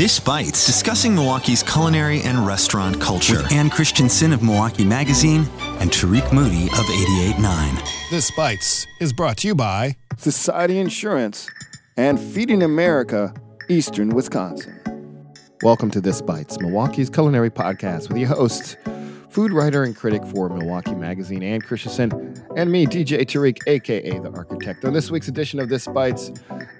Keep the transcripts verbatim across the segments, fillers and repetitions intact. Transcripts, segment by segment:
This Bites, discussing Milwaukee's culinary and restaurant culture. With Ann Christensen of Milwaukee Magazine and Tariq Moody of eighty-eight point nine. This Bites is brought to you by Society Insurance and Feeding America, Eastern Wisconsin. Welcome to This Bites, Milwaukee's culinary podcast with your host, food writer and critic for Milwaukee Magazine, Ann Christensen, and me, D J Tariq, a k a. The Architect. On this week's edition of This Bites,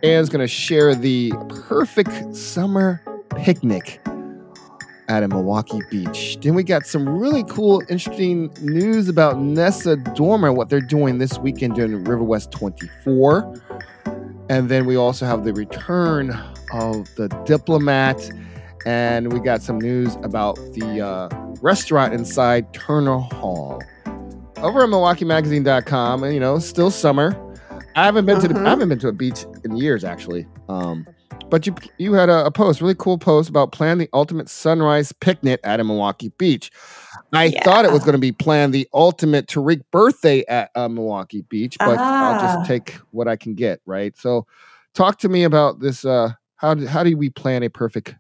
Ann's going to share the perfect summer picnic at a Milwaukee beach. Then we got some really cool, interesting news about Nessun Dorma, what they're doing this weekend during Riverwest twenty-four. And then we also have the return of The Diplomat. And we got some news about the uh, restaurant inside Turner Hall. Over at Milwaukee Magazine dot com, and you know, still summer. I haven't been uh-huh. to the, I haven't been to a beach in years, actually. Um, but you you had a, a post, really cool post about plan the ultimate sunrise picnic at a Milwaukee beach. I yeah. thought it was going to be plan the ultimate Tariq birthday at a Milwaukee beach, but ah. I'll just take what I can get. Right. So, talk to me about this. Uh, how do, how do we plan a perfect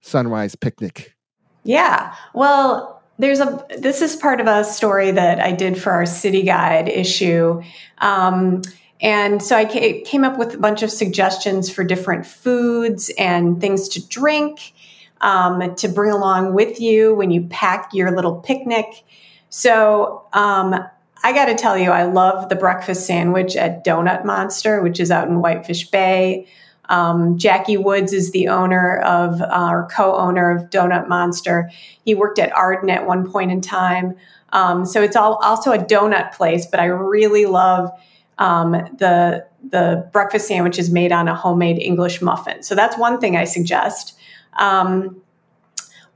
sunrise picnic? Yeah. Well, there's a, this is part of a story that I did for our City Guide issue. Um, and so I ca- came up with a bunch of suggestions for different foods and things to drink, um, to bring along with you when you pack your little picnic. So, um, I got to tell you, I love the breakfast sandwich at Donut Monster, which is out in Whitefish Bay. Um, Jackie Woods is the owner of, uh, or co-owner of Donut Monster. He worked at Arden at one point in time. Um, so it's all also a donut place, but I really love um, the the breakfast sandwiches made on a homemade English muffin. So that's one thing I suggest. Um,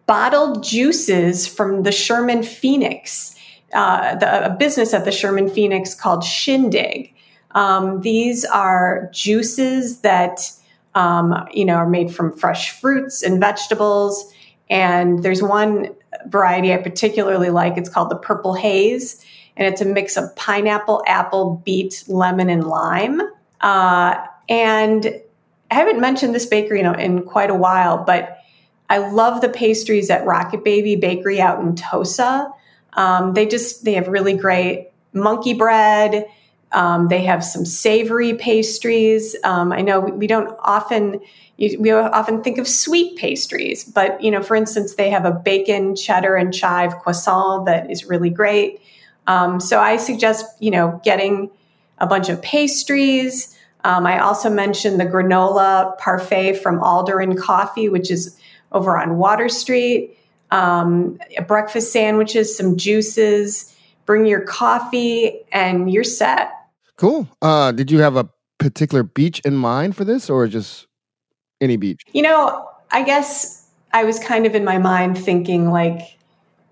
bottled juices from the Sherman Phoenix, uh, the, a business at the Sherman Phoenix called Shindig. Um, these are juices that, um, you know, are made from fresh fruits and vegetables. And there's one variety I particularly like. It's called the Purple Haze. And it's a mix of pineapple, apple, beet, lemon, and lime. Uh, and I haven't mentioned this bakery in, in quite a while, but I love the pastries at Rocket Baby Bakery out in Tosa. Um, they just, they have really great monkey bread. Um, they have some savory pastries. Um, I know we, we don't often you, we often think of sweet pastries, but you know, for instance, they have a bacon, cheddar, and chive croissant that is really great. Um, so I suggest you know getting a bunch of pastries. Um, I also mentioned the granola parfait from Alderin Coffee, which is over on Water Street. Um, breakfast sandwiches, some juices. Bring your coffee and you're set. Cool. Uh, did you have a particular beach in mind for this or just any beach? You know, I guess I was kind of in my mind thinking like,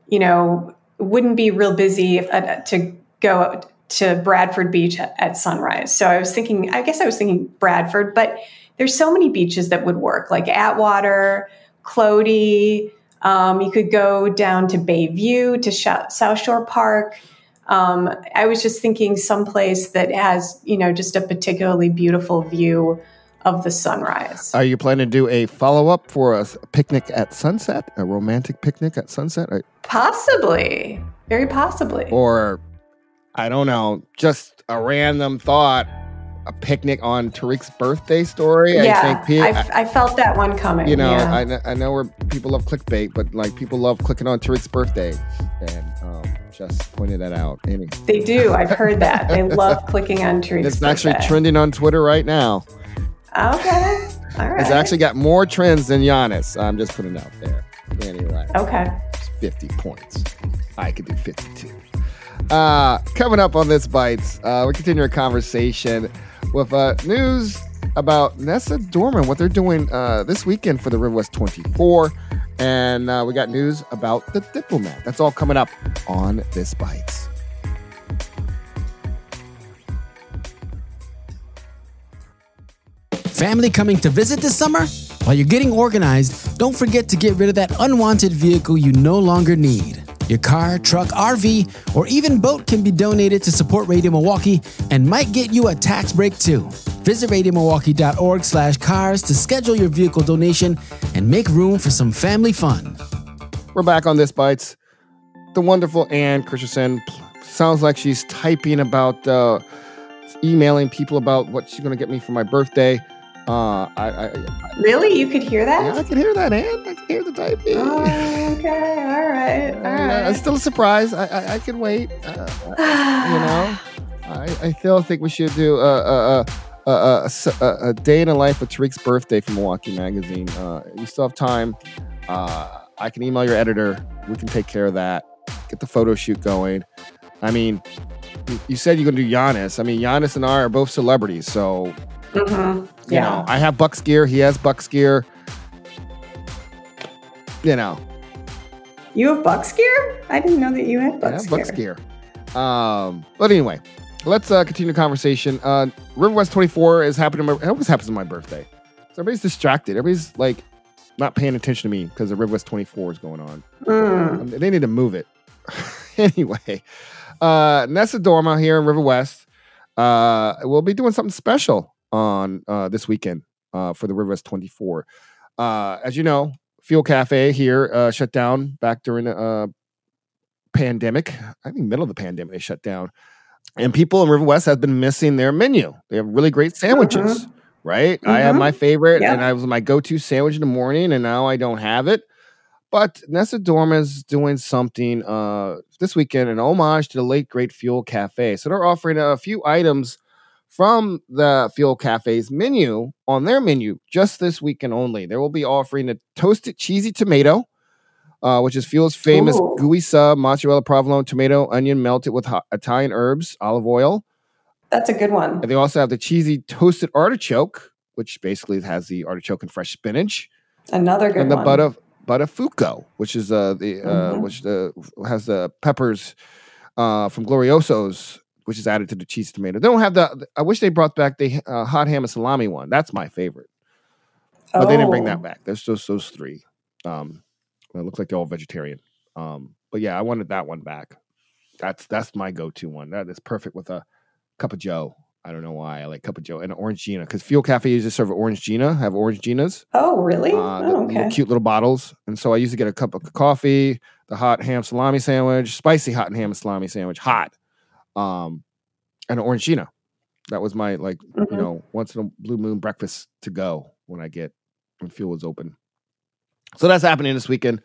you know, wouldn't be real busy if, uh, to go to Bradford Beach at, at sunrise. So I was thinking, I guess I was thinking Bradford, but there's so many beaches that would work, like Atwater, Clody. Um, you could go down to Bayview, to Sh- South Shore Park. Um, I was just thinking someplace that has, you know, just a particularly beautiful view of the sunrise. Are you planning to do a follow-up for a picnic at sunset, a romantic picnic at sunset? Or- possibly. Very possibly. Or, I don't know, just a random thought. A picnic on Tariq's birthday story. Yeah, I, think, I, I felt that one coming. You know, yeah. I, I know where people love clickbait, but like people love clicking on Tariq's birthday, and um, just pointed that out. Anyway. They do. I've heard that they love clicking on Tariq's. It's birthday. Actually trending on Twitter right now. Okay, all right. It's actually got more trends than Giannis. I'm just putting it out there. Anyway. Okay. Fifty points. I could do fifty-two. Uh, coming up on This Bites, uh, we continue our conversation with uh, news about Nessun Dorma, what they're doing uh, this weekend for the Riverwest twenty-four. And uh, we got news about The Diplomat. That's all coming up on This Bites. Family coming to visit this summer? While you're getting organized, don't forget to get rid of that unwanted vehicle you no longer need. Your car, truck, R V, or even boat can be donated to support Radio Milwaukee and might get you a tax break too. Visit RadioMilwaukee.org slash cars to schedule your vehicle donation and make room for some family fun. We're back on This Bites. The wonderful Ann Christensen sounds like she's typing about uh, emailing people about what she's going to get me for my birthday. Uh, I, I Really? You could hear that? Yeah, I could hear that, Ann. I could hear the typing. Oh, okay. All right. All right. Uh, it's still a surprise. I I, I can wait. Uh, you know? I, I still think we should do a, a, a, a, a day in the life of Tariq's birthday from Milwaukee Magazine. Uh, we still have time. Uh, I can email your editor. We can take care of that. Get the photo shoot going. I mean, you said you're going to do Giannis. I mean, Giannis and I are both celebrities. So, mm-hmm. you yeah. know, I have Bucks gear. He has Bucks gear. You know. You have Bucks gear? I didn't know that you had Bucks gear. I have Bucks gear. gear. Um, but anyway. Let's uh, continue the conversation. Uh, Riverwest twenty-four is happening. It always happens on my birthday. So everybody's distracted. Everybody's like not paying attention to me because the Riverwest twenty-four is going on. Mm. Um, they need to move it. Anyway, uh, Nessun Dorma here in Riverwest. Uh, we'll be doing something special on uh, this weekend uh, for the Riverwest twenty-four. Uh, as you know, Fuel Cafe here uh, shut down back during the uh, pandemic. I think middle of the pandemic they shut down. And people in Riverwest have been missing their menu. They have really great sandwiches, uh-huh. right? Uh-huh. I have my favorite, yeah. and I was my go-to sandwich in the morning, and now I don't have it. But Nessun Dorma is doing something uh, this weekend in homage to the late, great Fuel Cafe. So they're offering a few items from the Fuel Cafe's menu on their menu just this weekend only. They will be offering a toasted cheesy tomato, Uh, which is Fuel's famous Ooh. gooey sub, mozzarella, provolone, tomato, onion melted with hot Italian herbs, olive oil. That's a good one. And they also have the cheesy toasted artichoke, which basically has the artichoke and fresh spinach. Another good one. And the one. Butter buttafuoco, which is uh, the uh, mm-hmm. which the, has the peppers uh, from Glorioso's, which is added to the cheesy tomato. They don't have the. I wish they brought back the uh, hot ham and salami one. That's my favorite. Oh. But they didn't bring that back. There's just those three. Um, It looks like they're all vegetarian. Um, but yeah, I wanted that one back. That's that's my go-to one. That is perfect with a cup of Joe. I don't know why. I like cup of Joe and an Orangina. Because Fuel Cafe used to serve Orangina. I have Oranginas. Oh, really? Uh, oh, okay. Little, cute little bottles. And so I used to get a cup of coffee, the hot ham salami sandwich, spicy hot and ham and salami sandwich, hot, um, and an Orangina. That was my, like, mm-hmm. you know, once in a blue moon breakfast to go when I get, when Fuel was open. So that's happening this weekend.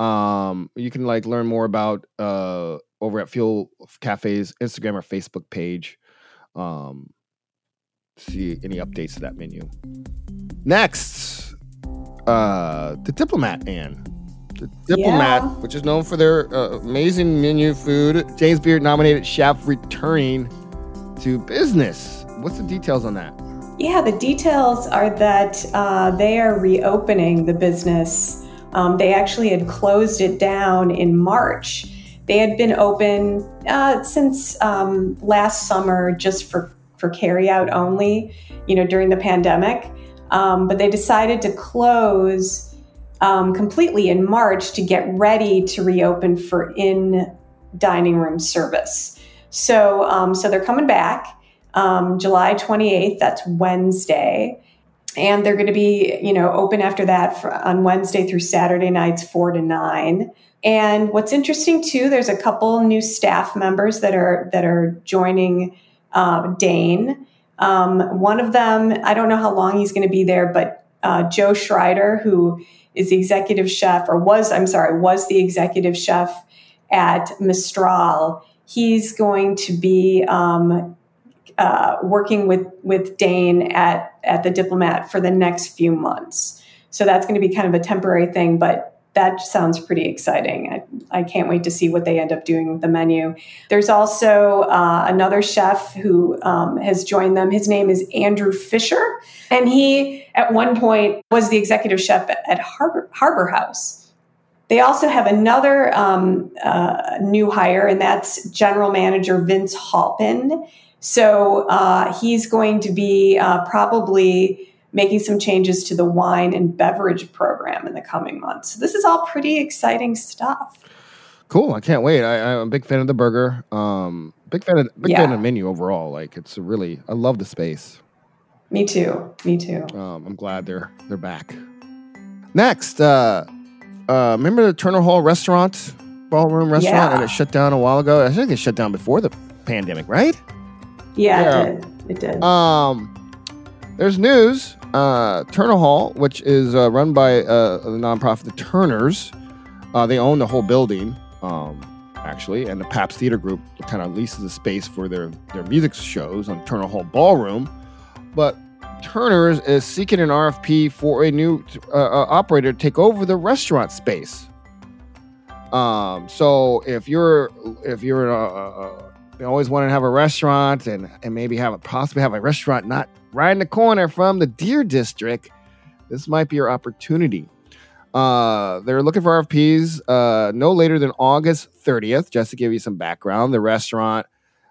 Um, you can like learn more about uh, over at Fuel Cafe's Instagram or Facebook page. Um, see any updates to that menu. Next, uh, The Diplomat, Ann. The Diplomat, yeah. which is known for their uh, amazing menu food. James Beard nominated chef returning to business. What's the details on that? Yeah, the details are that uh, they are reopening the business. Um, they actually had closed it down in March. They had been open uh, since um, last summer just for, for carryout only, you know, during the pandemic. Um, but they decided to close um, completely in March to get ready to reopen for in-dining room service. So, um, so they're coming back. Um, July twenty-eighth, that's Wednesday. And they're going to be, you know, open after that for, on Wednesday through Saturday nights, four to nine. And what's interesting too, there's a couple new staff members that are, that are joining, uh, Dane. Um, one of them, I don't know how long he's going to be there, but, uh, Joe Schreider, who is the executive chef or was, I'm sorry, was the executive chef at Mistral. He's going to be, um, Uh, working with, with Dane at, at The Diplomat for the next few months. So that's going to be kind of a temporary thing, but that sounds pretty exciting. I, I can't wait to see what they end up doing with the menu. There's also uh, another chef who um, has joined them. His name is Andrew Fisher, and he, at one point, was the executive chef at, at Harbor, Harbor House. They also have another um, uh, new hire, and that's general manager Vince Halpin. So uh, he's going to be uh, probably making some changes to the wine and beverage program in the coming months. So this is all pretty exciting stuff. Cool. I can't wait. I, I'm a big fan of the burger. Um, big fan of big yeah. fan of the menu overall. Like it's really, I love the space. Me too. Me too. Um, I'm glad they're they're back. Next, uh, uh, remember the Turner Hall restaurant, ballroom restaurant, yeah. and it shut down a while ago. I think it shut down before the pandemic, right? Yeah, yeah. it did. It did. Um, there's news. Uh, Turner Hall, which is uh, run by uh, the nonprofit the Turners, uh, they own the whole building, um, actually, and the Pabst Theater Group kind of leases the space for their their music shows on Turner Hall Ballroom. But Turner's is seeking an R F P for a new uh, uh, operator to take over the restaurant space. Um, so if you're if you're uh, uh, you always want to have a restaurant and and maybe have a possibly have a restaurant not right in the corner from the Deer District, this might be your opportunity. Uh, they're looking for R F Ps uh, no later than August thirtieth. Just to give you some background, the restaurant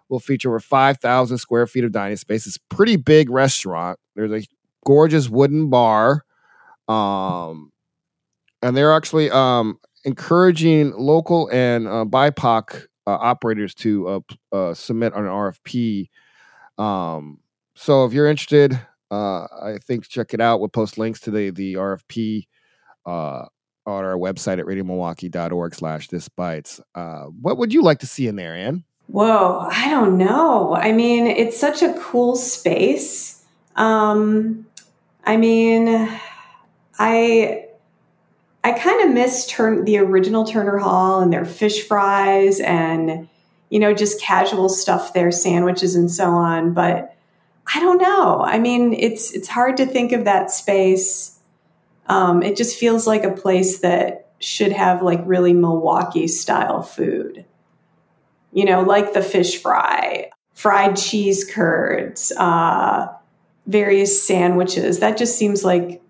will feature over five thousand square feet of dining space. It's a pretty big restaurant. There's a gorgeous wooden bar. Um, and they're actually um, encouraging local and uh, B I P O C uh, operators to uh, uh, submit on an R F P. Um, so if you're interested, uh, I think check it out. We'll post links to the, the R F P uh, on our website at radio milwaukee dot org slash this bites. Uh, what would you like to see in there, Ann? Whoa, I don't know. I mean, it's such a cool space. Um, I mean, I I kind of miss Turn the original Turner Hall and their fish fries and, you know, just casual stuff there, sandwiches and so on. But I don't know. I mean, it's it's hard to think of that space. Um, it just feels like a place that should have like really Milwaukee style food. You know, like the fish fry, fried cheese curds, uh, various sandwiches. That just seems like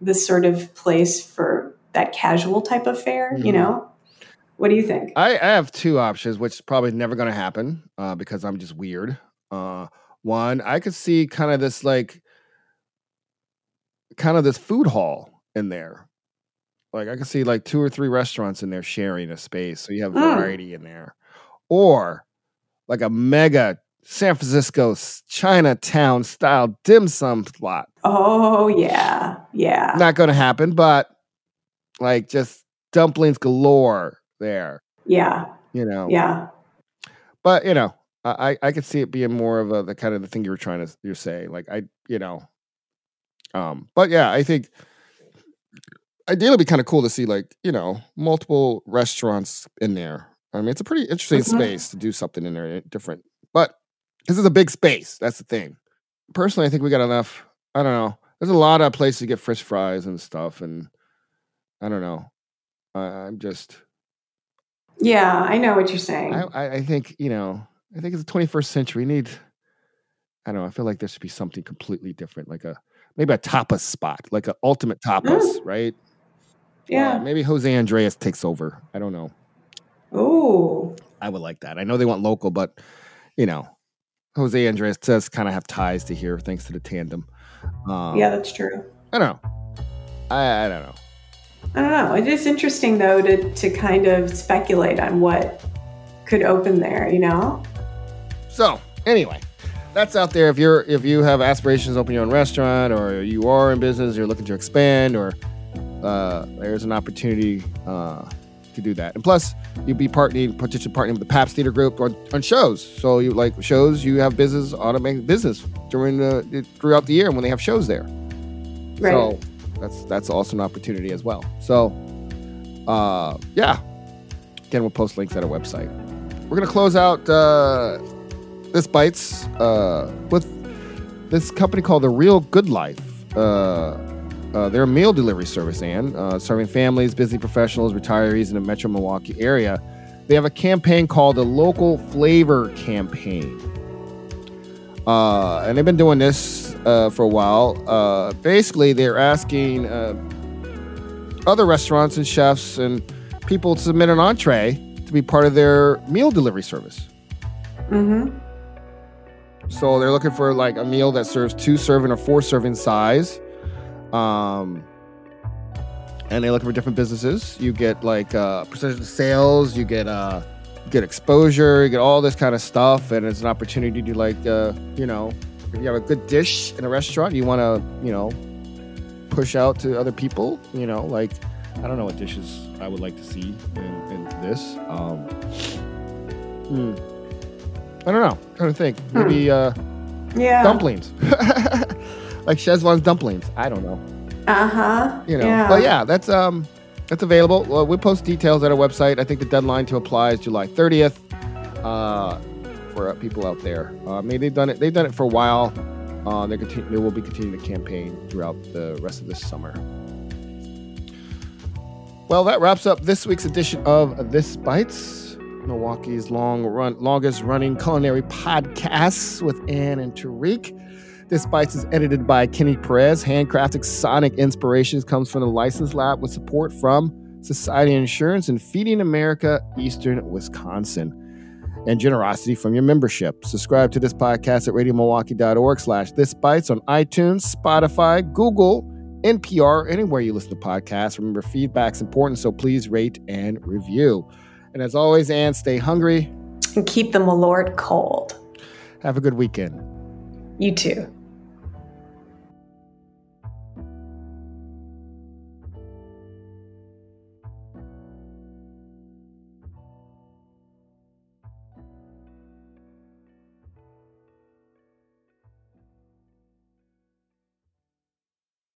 the sort of place for that casual type of fare, mm-hmm. you know? What do you think? I, I have two options, which is probably never going to happen uh, because I'm just weird. Uh, one, I could see kind of this like, kind of this food hall in there. Like I could see like two or three restaurants in there sharing a space. So you have variety mm. in there. Or like a mega San Francisco Chinatown style dim sum plot. Oh, yeah. Yeah. Not going to happen, but like just dumplings galore there. Yeah. You know. Yeah. But, you know, I, I could see it being more of a, the kind of the thing you were trying to you're saying. Like, I, you know. Um, but, yeah, I think ideally it'd be kind of cool to see like, you know, multiple restaurants in there. I mean, it's a pretty interesting mm-hmm. space to do something in there different. But this is a big space. That's the thing. Personally, I think we got enough. I don't know. There's a lot of places to get fish fries and stuff. And I don't know. Uh, I'm just. Yeah, I know what you're saying. I, I think, you know, I think it's the twenty-first century. We need, I don't know. I feel like there should be something completely different. Like a, maybe a tapas spot, like an ultimate tapas, mm. right? Yeah. Uh, maybe Jose Andreas takes over. I don't know. Oh, I would like that. I know they want local, but, you know, Jose Andres does kind of have ties to here thanks to the tandem. Um, yeah, that's true. I don't know. I, I don't know. I don't know. It is interesting, though, to, to kind of speculate on what could open there, you know? So, anyway, that's out there. If you're if you have aspirations to open your own restaurant or you are in business, you're looking to expand, or uh, there's an opportunity uh to do that. And plus, you'd be partnering, potentially partnering with the Pabst Theater Group on, on shows. So you like shows, you have business, automatic business during the, throughout the year when they have shows there. Right. So that's, that's also an opportunity as well. So, uh, yeah. Again, we'll post links at our website. We're going to close out uh, this Bites uh, with this company called The Real Good Life. Uh, Uh, they're a meal delivery service, Ann, uh, serving families, busy professionals, retirees in the metro Milwaukee area. They have a campaign called the Local Flavor Campaign. Uh, and they've been doing this uh, for a while. Uh, basically, they're asking uh, other restaurants and chefs and people to submit an entree to be part of their meal delivery service. Mm-hmm. So they're looking for like a meal that serves two serving or four serving size. Um, and they look for different businesses. You get like a uh, percentage of sales, you get uh, you get exposure, you get all this kind of stuff, and it's an opportunity to like uh, you know if you have a good dish in a restaurant, you want to, you know, push out to other people, you know, like, I don't know what dishes I would like to see in, in this. Um, hmm. I don't know. I don't think. Maybe uh, yeah. dumplings. Like Chezwan's dumplings. I don't know. Uh-huh. You know. Yeah. But yeah, that's um that's available. Well, we'll post details at our website. I think the deadline to apply is July thirtieth. Uh, for uh, people out there. Uh, I mean, they've done it they've done it for a while. Uh, they continue they will be continuing the campaign throughout the rest of this summer. Well, that wraps up this week's edition of This Bites, Milwaukee's long run, longest running culinary podcast with Ann and Tariq. This Bites is edited by Kenny Perez. Handcrafted Sonic Inspirations comes from the License Lab with support from Society Insurance and Feeding America, Eastern Wisconsin, and generosity from your membership. Subscribe to this podcast at RadioMilwaukee.org slash This Bites on iTunes, Spotify, Google, N P R, anywhere you listen to podcasts. Remember, feedback's important, so please rate and review. And as always, Ann, stay hungry. And keep the Malort cold. Have a good weekend. You too.